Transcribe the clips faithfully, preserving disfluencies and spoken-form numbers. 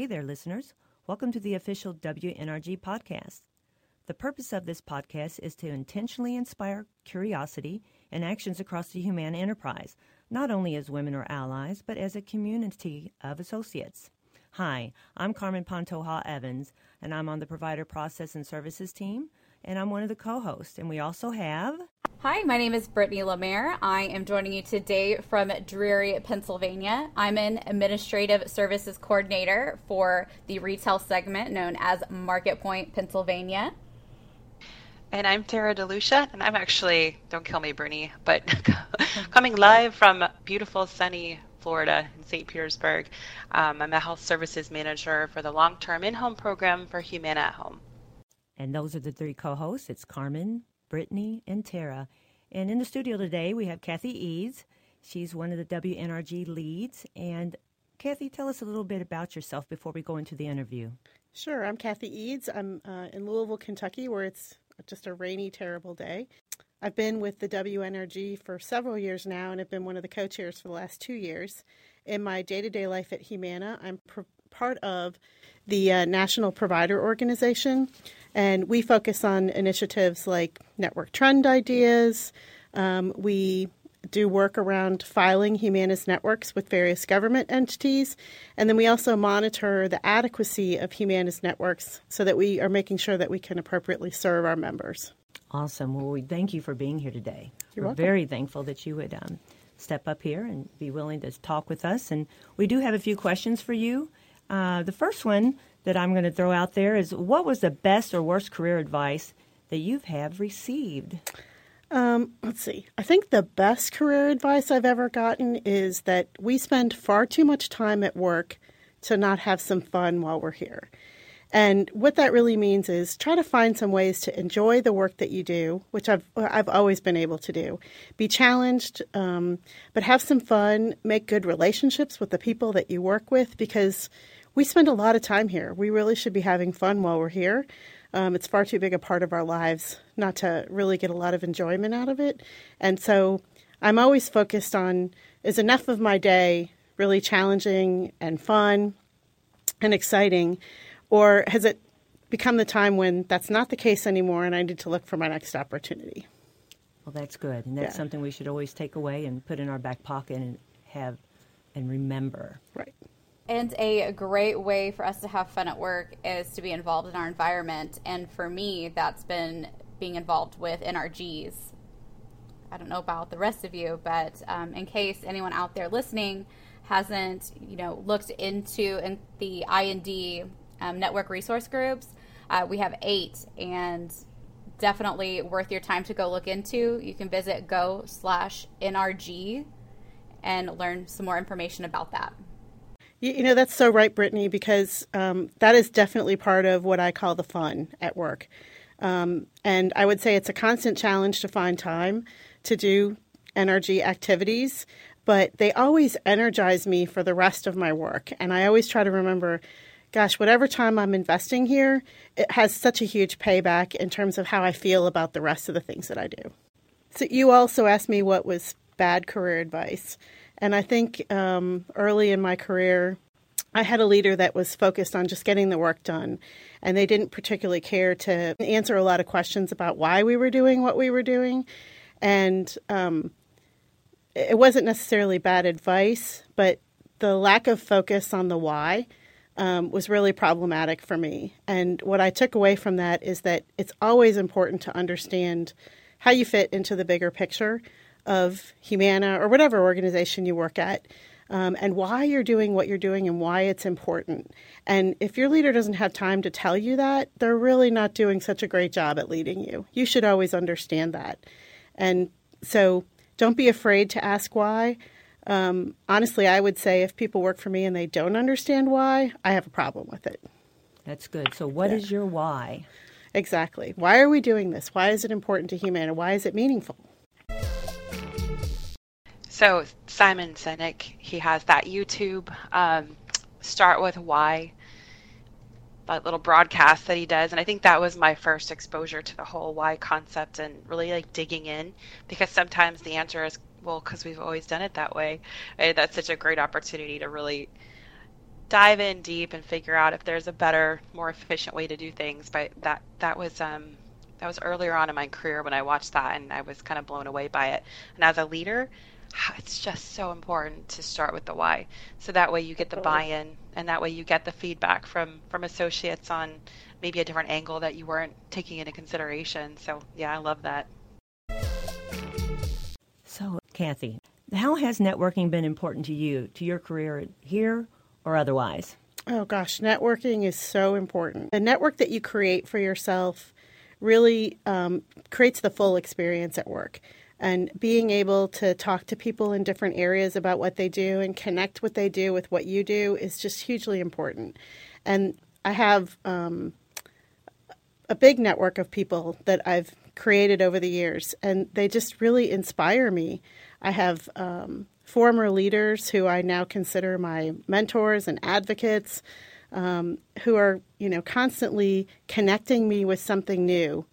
Hey there, listeners. Welcome to the official W N R G podcast. The purpose of this podcast is to intentionally inspire curiosity and actions across the Humana enterprise, not only as women or allies, but as a community of associates. Hi, I'm Carmen Pantoja-Evans, and I'm on the Provider Process and Services team, and I'm one of the co-hosts, and we also have... Hi, my name is Brittany LaMere. I am joining you today from dreary Pennsylvania. I'm an Administrative Services Coordinator for the retail segment known as Market Point, Pennsylvania. And I'm Tara DeLucia, and I'm actually, don't kill me, Brittany, but coming live from beautiful, sunny Florida in Saint Petersburg. Um, I'm a Health Services Manager for the long-term in-home program for Humana at Home. And those are the three co-hosts. It's Carmen, Brittany, and Tara. And in the studio today, we have Kathy Eads. She's one of the W N R G leads. And Kathy, tell us a little bit about yourself before we go into the interview. Sure. I'm Kathy Eads. I'm uh, in Louisville, Kentucky, where it's just a rainy, terrible day. I've been with the W N R G for several years now, and I've been one of the co-chairs for the last two years. In my day-to-day life at Humana, I'm pro- part of the uh, National Provider Organization, and we focus on initiatives like network trend ideas. Um, we do work around filing Humana's networks with various government entities, and then we also monitor the adequacy of Humana's networks so that we are making sure that we can appropriately serve our members. Awesome. Well, we thank you for being here today. You're We're welcome. Very thankful that you would um, step up here and be willing to talk with us. And we do have a few questions for you. Uh, the first one that I'm going to throw out there is, what was the best or worst career advice that you've have received? Um, let's see. I think the best career advice I've ever gotten is that we spend far too much time at work to not have some fun while we're here. And what that really means is try to find some ways to enjoy the work that you do, which I've I've always been able to do. Be challenged, um, but have some fun. Make good relationships with the people that you work with, because we spend a lot of time here. We really should be having fun while we're here. Um, it's far too big a part of our lives not to really get a lot of enjoyment out of it. And so I'm always focused on, is enough of my day really challenging and fun and exciting? Or has it become the time when that's not the case anymore and I need to look for my next opportunity? Well, that's good. And that's yeah. something we should always take away and put in our back pocket and have and remember. Right. And a great way for us to have fun at work is to be involved in our environment. And for me, that's been being involved with N R Gs. I don't know about the rest of you, but um, in case anyone out there listening hasn't, you know, looked into in the I and D Um, network resource groups. Uh, we have eight, and definitely worth your time to go look into. You can visit go slash NRG and learn some more information about that. You, you know, that's so right, Brittany, because um, that is definitely part of what I call the fun at work. Um, and I would say it's a constant challenge to find time to do N R G activities, but they always energize me for the rest of my work. And I always try to remember, gosh, whatever time I'm investing here, it has such a huge payback in terms of how I feel about the rest of the things that I do. So you also asked me what was bad career advice. And I think um, early in my career, I had a leader that was focused on just getting the work done. And they didn't particularly care to answer a lot of questions about why we were doing what we were doing. And um, it wasn't necessarily bad advice, but the lack of focus on the why Um, was really problematic for me. And what I took away from that is that it's always important to understand how you fit into the bigger picture of Humana or whatever organization you work at, um, and why you're doing what you're doing and why it's important. And if your leader doesn't have time to tell you that, they're really not doing such a great job at leading you. You should always understand that. And so don't be afraid to ask why. Um, honestly, I would say if people work for me and they don't understand why, I have a problem with it. That's good. So what yeah. is your why? Exactly. Why are we doing this? Why is it important to Humana? Why is it meaningful? So Simon Sinek, he has that YouTube um, Start With Why, that little broadcast that he does. And I think that was my first exposure to the whole why concept and really like digging in, because sometimes the answer is, well, because we've always done it that way. And that's such a great opportunity to really dive in deep and figure out if there's a better, more efficient way to do things. But that that was um, that was earlier on in my career when I watched that, and I was kind of blown away by it. And as a leader, it's just so important to start with the why. So that way you get the buy-in, and that way you get the feedback from from associates on maybe a different angle that you weren't taking into consideration. So yeah, I love that. So Kathy, how has networking been important to you, to your career here or otherwise? Oh gosh, networking is so important. The network that you create for yourself really um, creates the full experience at work. And being able to talk to people in different areas about what they do and connect what they do with what you do is just hugely important. And I have um, a big network of people that I've created over the years, and they just really inspire me. I have um, former leaders who I now consider my mentors and advocates, um, who are, you know, constantly connecting me with something new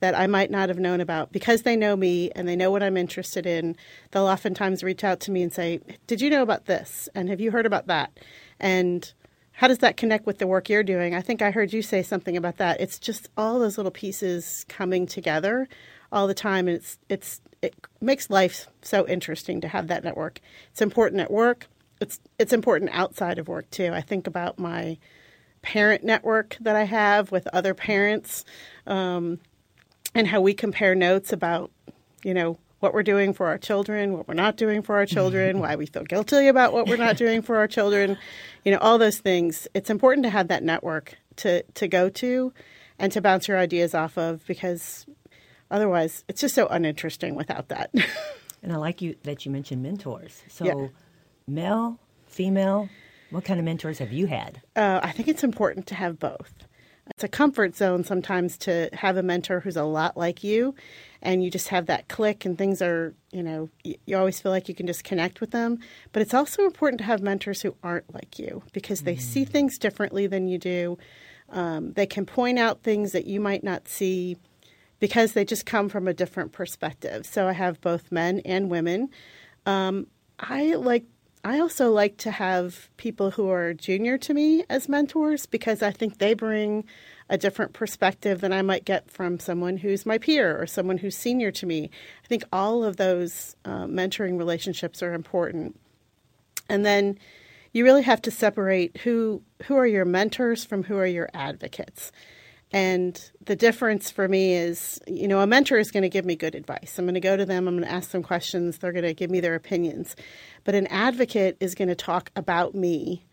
that I might not have known about. Because they know me and they know what I'm interested in, they'll oftentimes reach out to me and say, did you know about this? And have you heard about that? And how does that connect with the work you're doing? I think I heard you say something about that. It's just all those little pieces coming together all the time. And it's, it's, it makes life so interesting to have that network. It's important at work. It's, it's important outside of work too. I think about my parent network that I have with other parents, um, and how we compare notes about, you know, what we're doing for our children, what we're not doing for our children, why we feel guilty about what we're not doing for our children, you know, all those things. It's important to have that network to, to go to and to bounce your ideas off of, because otherwise it's just so uninteresting without that. And I like you that you mentioned mentors. So yeah. Male, female, what kind of mentors have you had? Uh, I think it's important to have both. It's a comfort zone sometimes to have a mentor who's a lot like you, and you just have that click and things are, you know, you always feel like you can just connect with them. But it's also important to have mentors who aren't like you, because they mm-hmm. see things differently than you do. Um, they can point out things that you might not see because they just come from a different perspective. So I have both men and women. Um, I like I also like to have people who are junior to me as mentors, because I think they bring a different perspective than I might get from someone who's my peer or someone who's senior to me. I think all of those uh, mentoring relationships are important. And then you really have to separate who who are your mentors from who are your advocates. And the difference for me is, you know, a mentor is going to give me good advice. I'm going to go to them. I'm going to ask them questions. They're going to give me their opinions. But an advocate is going to talk about me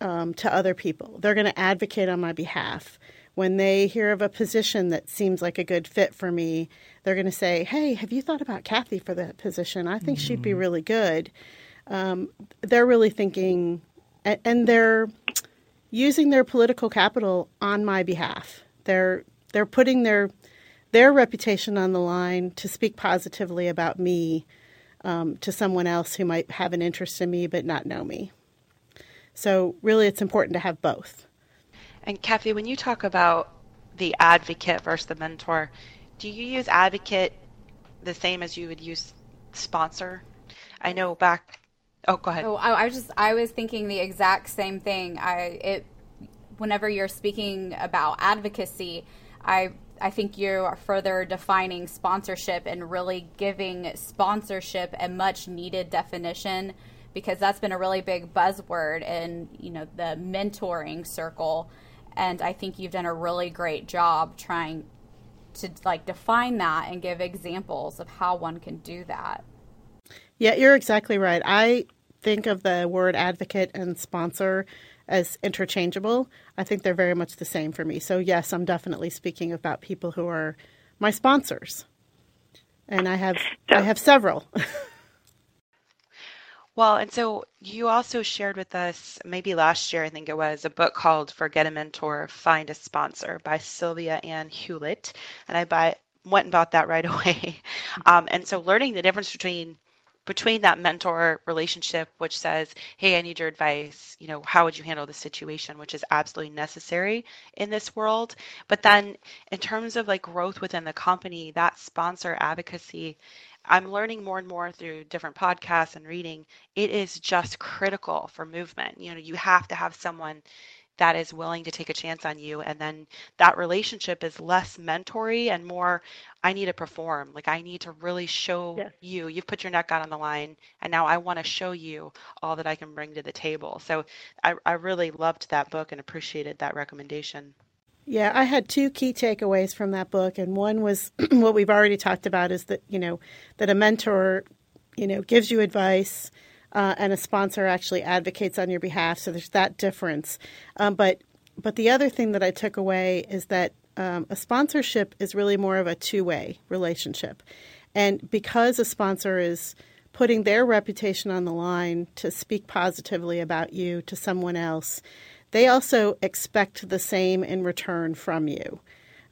um, to other people. They're going to advocate on my behalf. When they hear of a position that seems like a good fit for me, they're going to say, hey, have you thought about Kathy for that position? I think mm-hmm. she'd be really good. Um, they're really thinking, and, and they're using their political capital on my behalf. They're they're putting their their reputation on the line to speak positively about me um, to someone else who might have an interest in me but not know me. So really, it's important to have both. And Kathy, when you talk about the advocate versus the mentor, do you use advocate the same as you would use sponsor? I know back. Oh, go ahead. Oh, I was just, I was thinking the exact same thing. I, it, whenever you're speaking about advocacy, I, I think you are further defining sponsorship and really giving sponsorship a much needed definition, because that's been a really big buzzword in, you know, the mentoring circle. And I think you've done a really great job trying to like define that and give examples of how one can do that. Yeah, you're exactly right. I think of the word advocate and sponsor as interchangeable. I think they're very much the same for me. So yes, I'm definitely speaking about people who are my sponsors. And I have so, I have several. Well, and so you also shared with us, maybe last year, I think it was, a book called Forget a Mentor, Find a Sponsor by Sylvia Ann Hewlett. And I buy, went and bought that right away. Um, and so learning the difference between between that mentor relationship, which says, hey, I need your advice, you know, how would you handle this situation, which is absolutely necessary in this world. But then in terms of like growth within the company, that sponsor advocacy I'm learning more and more through different podcasts and reading, it is just critical for movement. You know, you have to have someone that is willing to take a chance on you. And then that relationship is less mentory and more, I need to perform. Like, I need to really show yes. you, you've put your neck out on the line, and now I want to show you all that I can bring to the table. So I, I really loved that book and appreciated that recommendation. Yeah, I had two key takeaways from that book. And one was what we've already talked about is that, you know, that a mentor, you know, gives you advice. Uh, and a sponsor actually advocates on your behalf. So there's that difference. Um, but but the other thing that I took away is that um, a sponsorship is really more of a two-way relationship. And because a sponsor is putting their reputation on the line to speak positively about you to someone else, they also expect the same in return from you.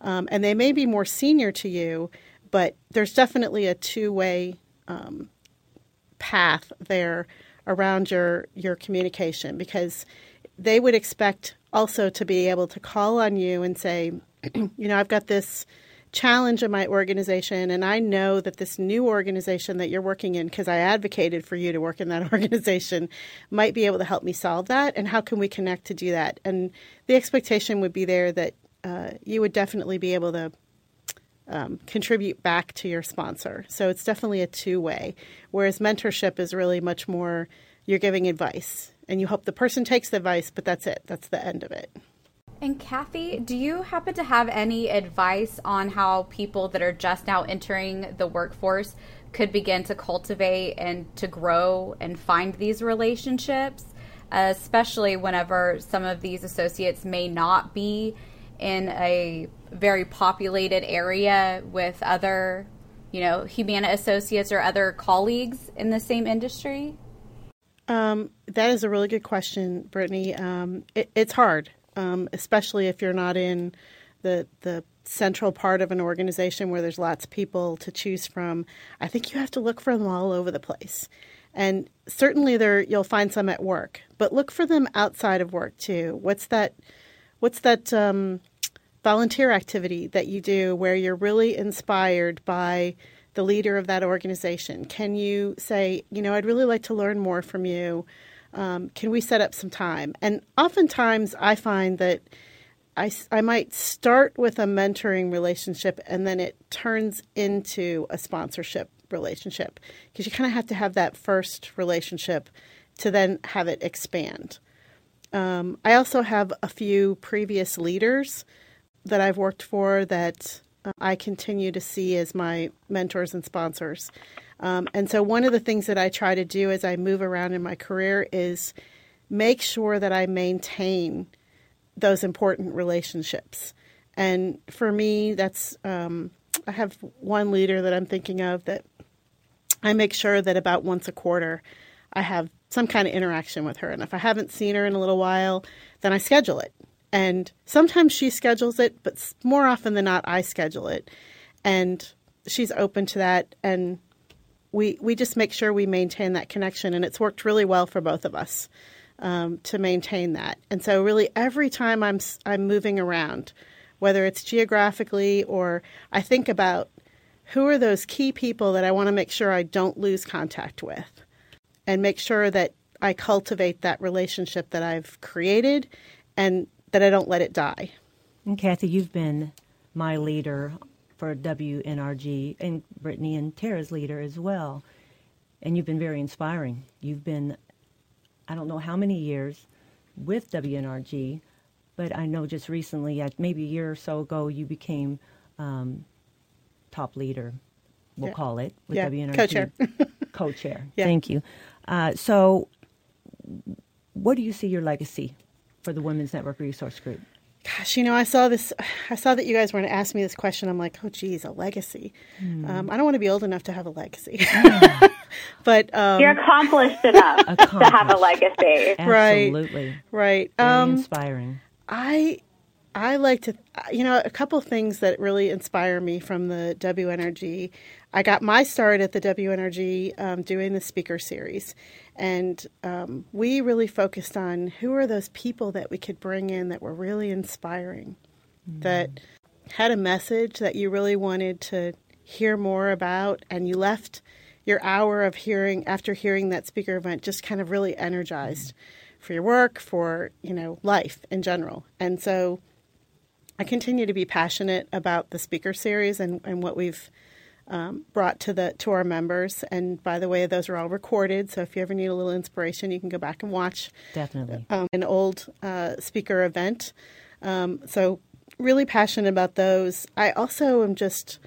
Um, and they may be more senior to you, but there's definitely a two-way um path there around your your communication, because they would expect also to be able to call on you and say, you know, I've got this challenge in my organization, and I know that this new organization that you're working in, because I advocated for you to work in that organization, might be able to help me solve that, and how can we connect to do that? And the expectation would be there that uh, you would definitely be able to Um, contribute back to your sponsor. So it's definitely a two-way, whereas mentorship is really much more you're giving advice and you hope the person takes the advice, but that's it. That's the end of it. And Kathy, do you happen to have any advice on how people that are just now entering the workforce could begin to cultivate and to grow and find these relationships, especially whenever some of these associates may not be in a very populated area with other, you know, Humana associates or other colleagues in the same industry? Um, that is a really good question, Brittany. Um, it, it's hard, um, especially if you're not in the the central part of an organization where there's lots of people to choose from. I think you have to look for them all over the place. And certainly there you'll find some at work, but look for them outside of work too. What's that? What's that um, volunteer activity that you do where you're really inspired by the leader of that organization? Can you say, you know, I'd really like to learn more from you. Um, can we set up some time? And oftentimes I find that I, I might start with a mentoring relationship and then it turns into a sponsorship relationship, because you kind of have to have that first relationship to then have it expand. Um, I also have a few previous leaders that I've worked for that uh, I continue to see as my mentors and sponsors. Um, and so one of the things that I try to do as I move around in my career is make sure that I maintain those important relationships. And for me, that's um, I have one leader that I'm thinking of that I make sure that about once a quarter I have some kind of interaction with her. And if I haven't seen her in a little while, then I schedule it. And sometimes she schedules it, but more often than not, I schedule it. And she's open to that. And we we just make sure we maintain that connection. And it's worked really well for both of us um, to maintain that. And so really every time I'm I'm moving around, whether it's geographically or I think about who are those key people that I want to make sure I don't lose contact with, and make sure that I cultivate that relationship that I've created and that I don't let it die. And Kathy, you've been my leader for W N R G, and Brittany and Tara's leader as well. And you've been very inspiring. You've been, I don't know how many years with W N R G, but I know just recently, maybe a year or so ago, you became um, top leader, we'll yeah. call it, with yeah. W N R G. Co-chair. Co-chair. Yeah. Thank you. Uh, so what do you see your legacy for the Women's Network Resource Group? Gosh, you know, I saw this. I saw that you guys were going to ask me this question. I'm like, oh, geez, a legacy. Mm. Um, I don't want to be old enough to have a legacy. Yeah. but um, You're accomplished enough accomplished. to have a legacy. Absolutely. Right. Very um, inspiring. I, I like to, you know, a couple things that really inspire me from the W N R G. I got my start at the W N R G um, doing the speaker series, and um, we really focused on who are those people that we could bring in that were really inspiring, mm-hmm. that had a message that you really wanted to hear more about, and you left your hour of hearing after hearing that speaker event just kind of really energized for your work, for, you know, life in general. And so I continue to be passionate about the speaker series and, and what we've um, brought to the to our members. And by the way, those are all recorded. So if you ever need a little inspiration, you can go back and watch definitely um, an old uh, speaker event. Um, so really passionate about those. I also am just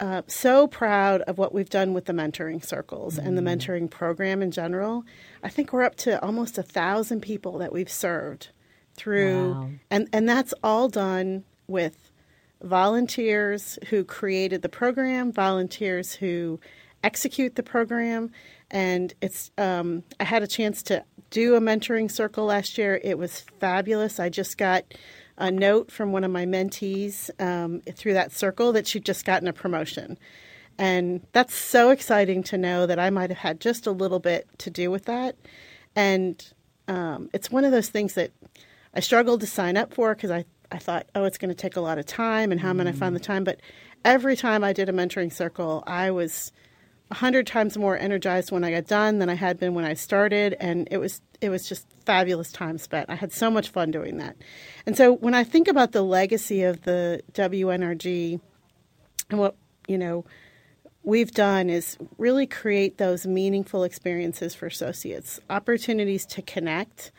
uh, so proud of what we've done with the mentoring circles mm. and the mentoring program in general. I think we're up to almost a thousand people that we've served through. Wow. And, and that's all done with volunteers who created the program, volunteers who execute the program. And it's um, I had a chance to do a mentoring circle last year. It was fabulous. I just got a note from one of my mentees um, through that circle that she'd just gotten a promotion. And that's so exciting to know that I might have had just a little bit to do with that. And um, it's one of those things that I struggled to sign up for because I, I thought, oh, it's going to take a lot of time and how am I going to find the time? But every time I did a mentoring circle, I was a hundred times more energized when I got done than I had been when I started, and it was it was just fabulous time spent. I had so much fun doing that. And so when I think about the legacy of the W N R G and what, you know, we've done is really create those meaningful experiences for associates, opportunities to connect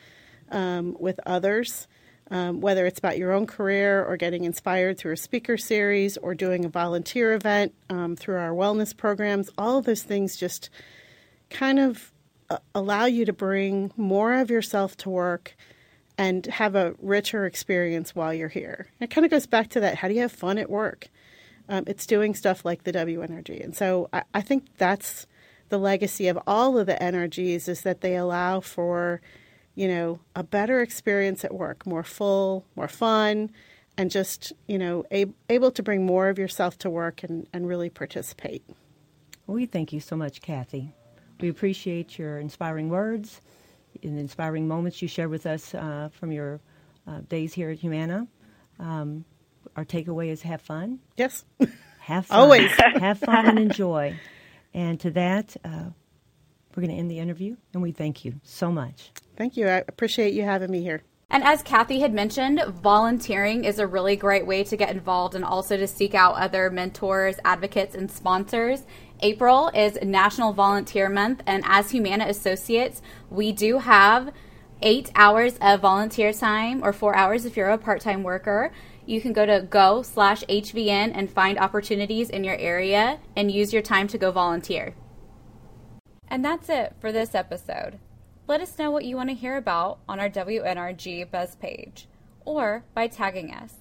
um, with others, um, whether it's about your own career or getting inspired through a speaker series or doing a volunteer event um, through our wellness programs. All of those things just kind of allow you to bring more of yourself to work and have a richer experience while you're here. It kind of goes back to that. How do you have fun at work? Um, it's doing stuff like the W N R G. And so I, I think that's the legacy of all of the N R Gs is that they allow for, you know, a better experience at work, more full, more fun, and just, you know, ab- able to bring more of yourself to work and, and really participate. We thank you so much, Kathy. We appreciate your inspiring words and inspiring moments you share with us uh, from your uh, days here at Humana. Um, our takeaway is have fun. Yes. Have fun. Always. Have fun and enjoy. And to that, uh, we're going to end the interview, and we thank you so much. Thank you. I appreciate you having me here. And as Kathy had mentioned, volunteering is a really great way to get involved and also to seek out other mentors, advocates, and sponsors. April is National Volunteer Month, and as Humana Associates, we do have eight hours of volunteer time, or four hours if you're a part-time worker. You can go to go slash HVN and find opportunities in your area and use your time to go volunteer. And that's it for this episode. Let us know what you want to hear about on our W N R G Buzz page or by tagging us.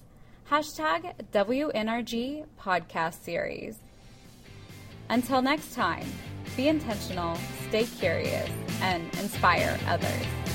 Hashtag W N R G Podcast Series. Until next time, be intentional, stay curious, and inspire others.